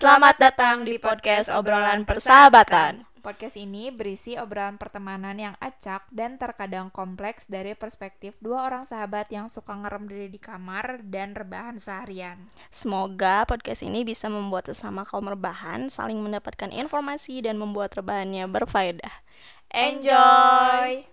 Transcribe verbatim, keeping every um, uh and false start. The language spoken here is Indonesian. Selamat datang di podcast Obrolan Persahabatan. Podcast ini berisi obrolan pertemanan yang acak dan terkadang kompleks dari perspektif dua orang sahabat yang suka ngerem diri di kamar dan rebahan seharian. Semoga podcast ini bisa membuat sesama kaum rebahan saling mendapatkan informasi dan membuat rebahannya berfaedah. Enjoy!